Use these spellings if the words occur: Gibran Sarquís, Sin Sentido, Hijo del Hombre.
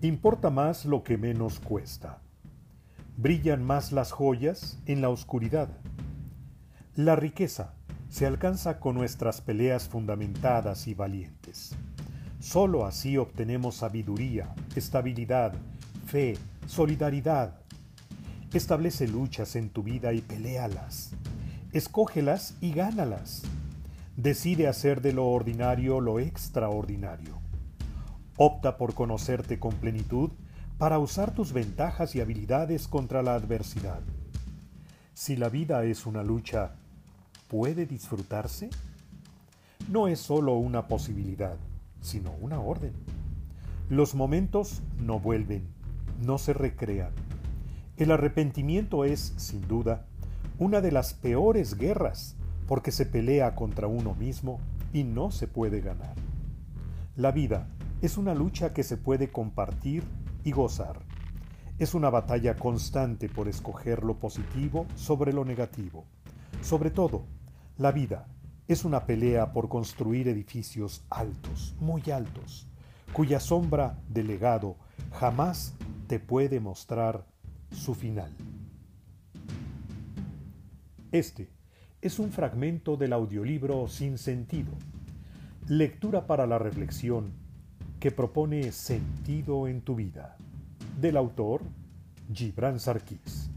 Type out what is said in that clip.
Importa más lo que menos cuesta. Brillan más las joyas en la oscuridad. La riqueza se alcanza con nuestras peleas fundamentadas y valientes. Solo así obtenemos sabiduría, estabilidad, fe, solidaridad. Establece luchas en tu vida y peléalas. Escógelas y gánalas. Decide hacer de lo ordinario lo extraordinario. Opta por conocerte con plenitud para usar tus ventajas y habilidades contra la adversidad. Si la vida es una lucha, ¿puede disfrutarse? No es solo una posibilidad, sino una orden. Los momentos no vuelven, no se recrean. El arrepentimiento es, sin duda, una de las peores guerras, porque se pelea contra uno mismo y no se puede ganar. La vida es una lucha que se puede compartir y gozar. Es una batalla constante por escoger lo positivo sobre lo negativo. Sobre todo, la vida es una pelea por construir edificios altos, muy altos, cuya sombra de legado jamás te puede mostrar su final. Este es un fragmento del audiolibro Sin Sentido, lectura para la reflexión que propone sentido en tu vida, del autor Gibran Sarquís.